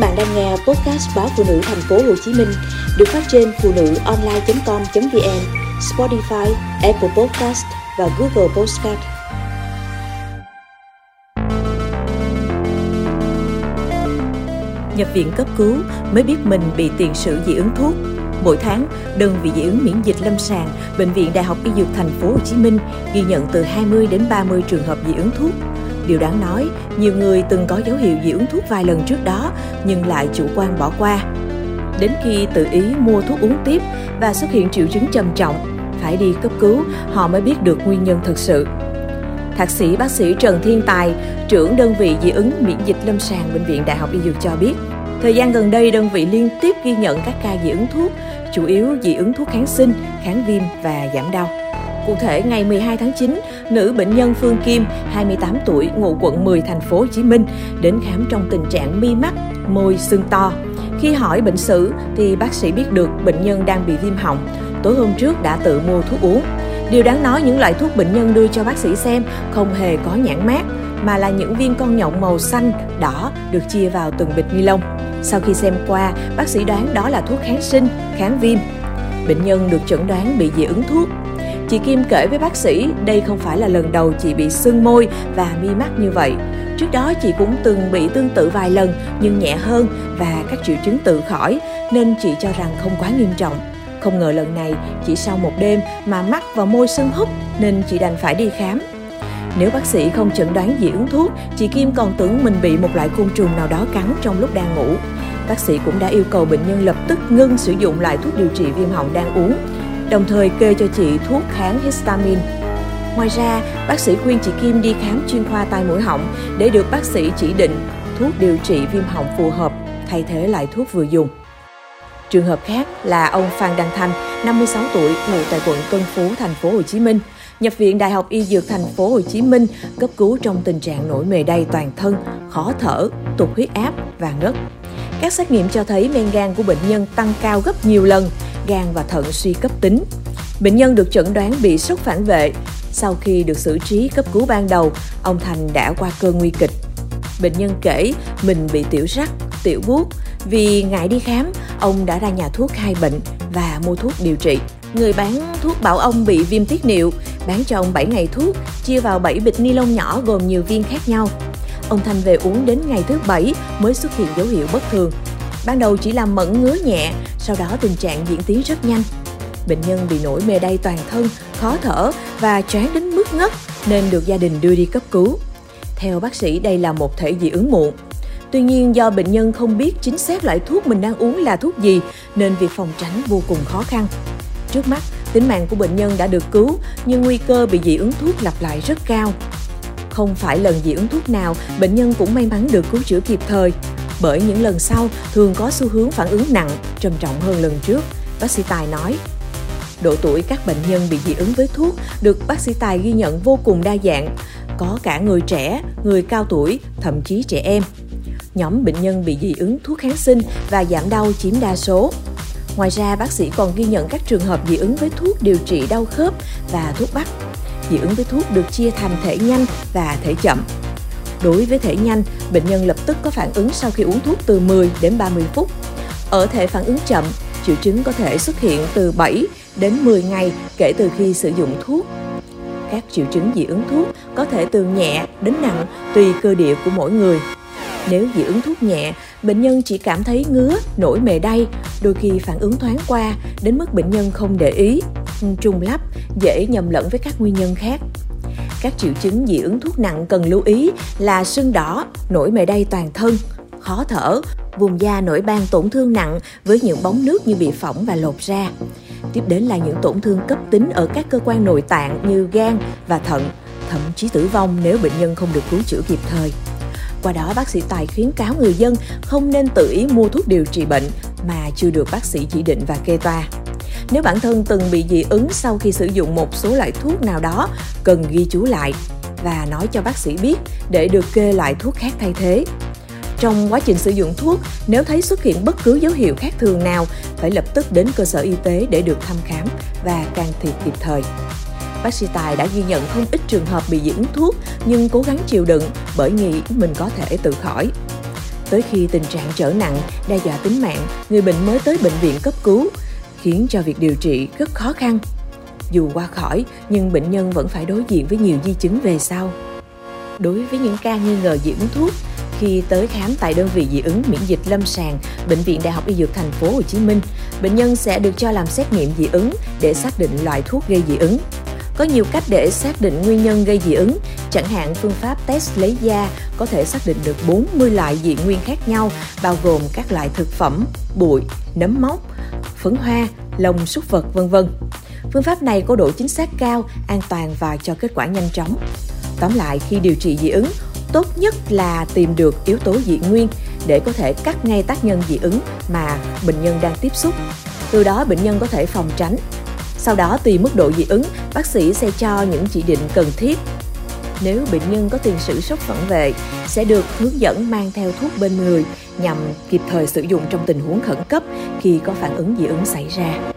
bạn đang nghe podcast báo Phụ Nữ Thành phố Hồ Chí Minh được phát trên phụ nữ online.com.vn, Spotify, Apple Podcast và Google Podcast. Nhập viện cấp cứu mới biết mình bị tiền sử dị ứng thuốc. Mỗi tháng, đơn vị dị ứng miễn dịch lâm sàng, Bệnh viện Đại học Y Dược Thành phố Hồ Chí Minh ghi nhận từ 20 đến 30 trường hợp dị ứng thuốc. Điều đáng nói, nhiều người từng có dấu hiệu dị ứng thuốc vài lần trước đó nhưng lại chủ quan bỏ qua. Đến khi tự ý mua thuốc uống tiếp và xuất hiện triệu chứng trầm trọng, phải đi cấp cứu, họ mới biết được nguyên nhân thực sự. Thạc sĩ bác sĩ Trần Thiên Tài, trưởng đơn vị dị ứng miễn dịch lâm sàng Bệnh viện Đại học Y Dược cho biết, thời gian gần đây đơn vị liên tiếp ghi nhận các ca dị ứng thuốc, chủ yếu dị ứng thuốc kháng sinh, kháng viêm và giảm đau. Cụ thể, ngày 12 tháng 9, nữ bệnh nhân Phương Kim, 28 tuổi, ngụ quận 10, thành phố Hồ Chí Minh, đến khám trong tình trạng mi mắt, môi sưng to. Khi hỏi bệnh sử thì bác sĩ biết được bệnh nhân đang bị viêm họng. Tối hôm trước đã tự mua thuốc uống. Điều đáng nói, những loại thuốc bệnh nhân đưa cho bác sĩ xem không hề có nhãn mác, mà là những viên con nhộng màu xanh, đỏ được chia vào từng bịch ni lông. Sau khi xem qua, bác sĩ đoán đó là thuốc kháng sinh, kháng viêm. Bệnh nhân được chẩn đoán bị dị ứng thuốc. Chị Kim kể với bác sĩ, đây không phải là lần đầu chị bị sưng môi và mi mắt như vậy. Trước đó chị cũng từng bị tương tự vài lần nhưng nhẹ hơn và các triệu chứng tự khỏi nên chị cho rằng không quá nghiêm trọng. Không ngờ lần này chỉ sau một đêm mà mắt và môi sưng húp nên chị đành phải đi khám. Nếu bác sĩ không chẩn đoán dị ứng thuốc, chị Kim còn tưởng mình bị một loại côn trùng nào đó cắn trong lúc đang ngủ. Bác sĩ cũng đã yêu cầu bệnh nhân lập tức ngưng sử dụng loại thuốc điều trị viêm họng đang uống, đồng thời kê cho chị thuốc kháng histamine. Ngoài ra, bác sĩ khuyên chị Kim đi khám chuyên khoa tai mũi họng để được bác sĩ chỉ định thuốc điều trị viêm họng phù hợp, thay thế lại thuốc vừa dùng. Trường hợp khác là ông Phan Đăng Thành, 56 tuổi, ngụ tại quận Tân Phú, thành phố Hồ Chí Minh, nhập viện Đại học Y Dược Thành phố Hồ Chí Minh cấp cứu trong tình trạng nổi mề đay toàn thân, khó thở, tụt huyết áp và ngất. Các xét nghiệm cho thấy men gan của bệnh nhân tăng cao gấp nhiều lần, gan và thận suy cấp tính. Bệnh nhân được chẩn đoán bị sốc phản vệ. Sau khi được xử trí cấp cứu ban đầu, ông Thành đã qua cơn nguy kịch. Bệnh nhân kể mình bị tiểu rắt, tiểu buốt. Vì ngại đi khám, ông đã ra nhà thuốc khai bệnh và mua thuốc điều trị. Người bán thuốc bảo ông bị viêm tiết niệu, bán cho ông 7 ngày thuốc, chia vào 7 bịch ni lông nhỏ gồm nhiều viên khác nhau. Ông Thành về uống đến ngày thứ 7 mới xuất hiện dấu hiệu bất thường. Ban đầu chỉ là mẩn ngứa nhẹ, sau đó tình trạng diễn tiến rất nhanh. Bệnh nhân bị nổi mề đay toàn thân, khó thở và choáng đến mức ngất nên được gia đình đưa đi cấp cứu. Theo bác sĩ, đây là một thể dị ứng muộn. Tuy nhiên, do bệnh nhân không biết chính xác loại thuốc mình đang uống là thuốc gì nên việc phòng tránh vô cùng khó khăn. Trước mắt, tính mạng của bệnh nhân đã được cứu nhưng nguy cơ bị dị ứng thuốc lặp lại rất cao. Không phải lần dị ứng thuốc nào, bệnh nhân cũng may mắn được cứu chữa kịp thời. Bởi những lần sau thường có xu hướng phản ứng nặng, trầm trọng hơn lần trước, bác sĩ Tài nói. Độ tuổi các bệnh nhân bị dị ứng với thuốc được bác sĩ Tài ghi nhận vô cùng đa dạng. Có cả người trẻ, người cao tuổi, thậm chí trẻ em. Nhóm bệnh nhân bị dị ứng thuốc kháng sinh và giảm đau chiếm đa số. Ngoài ra, bác sĩ còn ghi nhận các trường hợp dị ứng với thuốc điều trị đau khớp và thuốc bắc. Dị ứng với thuốc được chia thành thể nhanh và thể chậm. Đối với thể nhanh, bệnh nhân lập tức có phản ứng sau khi uống thuốc từ 10 đến 30 phút. Ở thể phản ứng chậm, triệu chứng có thể xuất hiện từ 7 đến 10 ngày kể từ khi sử dụng thuốc. Các triệu chứng dị ứng thuốc có thể từ nhẹ đến nặng tùy cơ địa của mỗi người. Nếu dị ứng thuốc nhẹ, bệnh nhân chỉ cảm thấy ngứa, nổi mề đay, đôi khi phản ứng thoáng qua đến mức bệnh nhân không để ý, trùng lắp, dễ nhầm lẫn với các nguyên nhân khác. Các triệu chứng dị ứng thuốc nặng cần lưu ý là sưng đỏ, nổi mề đay toàn thân, khó thở, vùng da nổi ban tổn thương nặng với những bóng nước như bị phỏng và lột ra. Tiếp đến là những tổn thương cấp tính ở các cơ quan nội tạng như gan và thận, thậm chí tử vong nếu bệnh nhân không được cứu chữa kịp thời. Qua đó, bác sĩ Tài khuyến cáo người dân không nên tự ý mua thuốc điều trị bệnh mà chưa được bác sĩ chỉ định và kê toa. Nếu bản thân từng bị dị ứng sau khi sử dụng một số loại thuốc nào đó, cần ghi chú lại và nói cho bác sĩ biết để được kê loại thuốc khác thay thế. Trong quá trình sử dụng thuốc, nếu thấy xuất hiện bất cứ dấu hiệu khác thường nào, phải lập tức đến cơ sở y tế để được thăm khám và can thiệp kịp thời. Bác sĩ Tài đã ghi nhận không ít trường hợp bị dị ứng thuốc nhưng cố gắng chịu đựng bởi nghĩ mình có thể tự khỏi. tới khi tình trạng trở nặng, đe dọa tính mạng, người bệnh mới tới bệnh viện cấp cứu, khiến cho việc điều trị rất khó khăn. Dù qua khỏi, nhưng bệnh nhân vẫn phải đối diện với nhiều di chứng về sau. Đối với những ca nghi ngờ dị ứng thuốc, khi tới khám tại đơn vị dị ứng miễn dịch lâm sàng, Bệnh viện Đại học Y Dược Thành phố Hồ Chí Minh, bệnh nhân sẽ được cho làm xét nghiệm dị ứng để xác định loại thuốc gây dị ứng. Có nhiều cách để xác định nguyên nhân gây dị ứng, chẳng hạn phương pháp test lấy da có thể xác định được 40 loại dị nguyên khác nhau, bao gồm các loại thực phẩm, bụi, nấm mốc, phấn hoa, lông súc vật, vân vân. Phương pháp này có độ chính xác cao, an toàn và cho kết quả nhanh chóng. Tóm lại, khi điều trị dị ứng, tốt nhất là tìm được yếu tố dị nguyên để có thể cắt ngay tác nhân dị ứng mà bệnh nhân đang tiếp xúc. Từ đó bệnh nhân có thể phòng tránh. Sau đó tùy mức độ dị ứng, bác sĩ sẽ cho những chỉ định cần thiết. Nếu bệnh nhân có tiền sử sốc phản vệ, sẽ được hướng dẫn mang theo thuốc bên người nhằm kịp thời sử dụng trong tình huống khẩn cấp khi có phản ứng dị ứng xảy ra.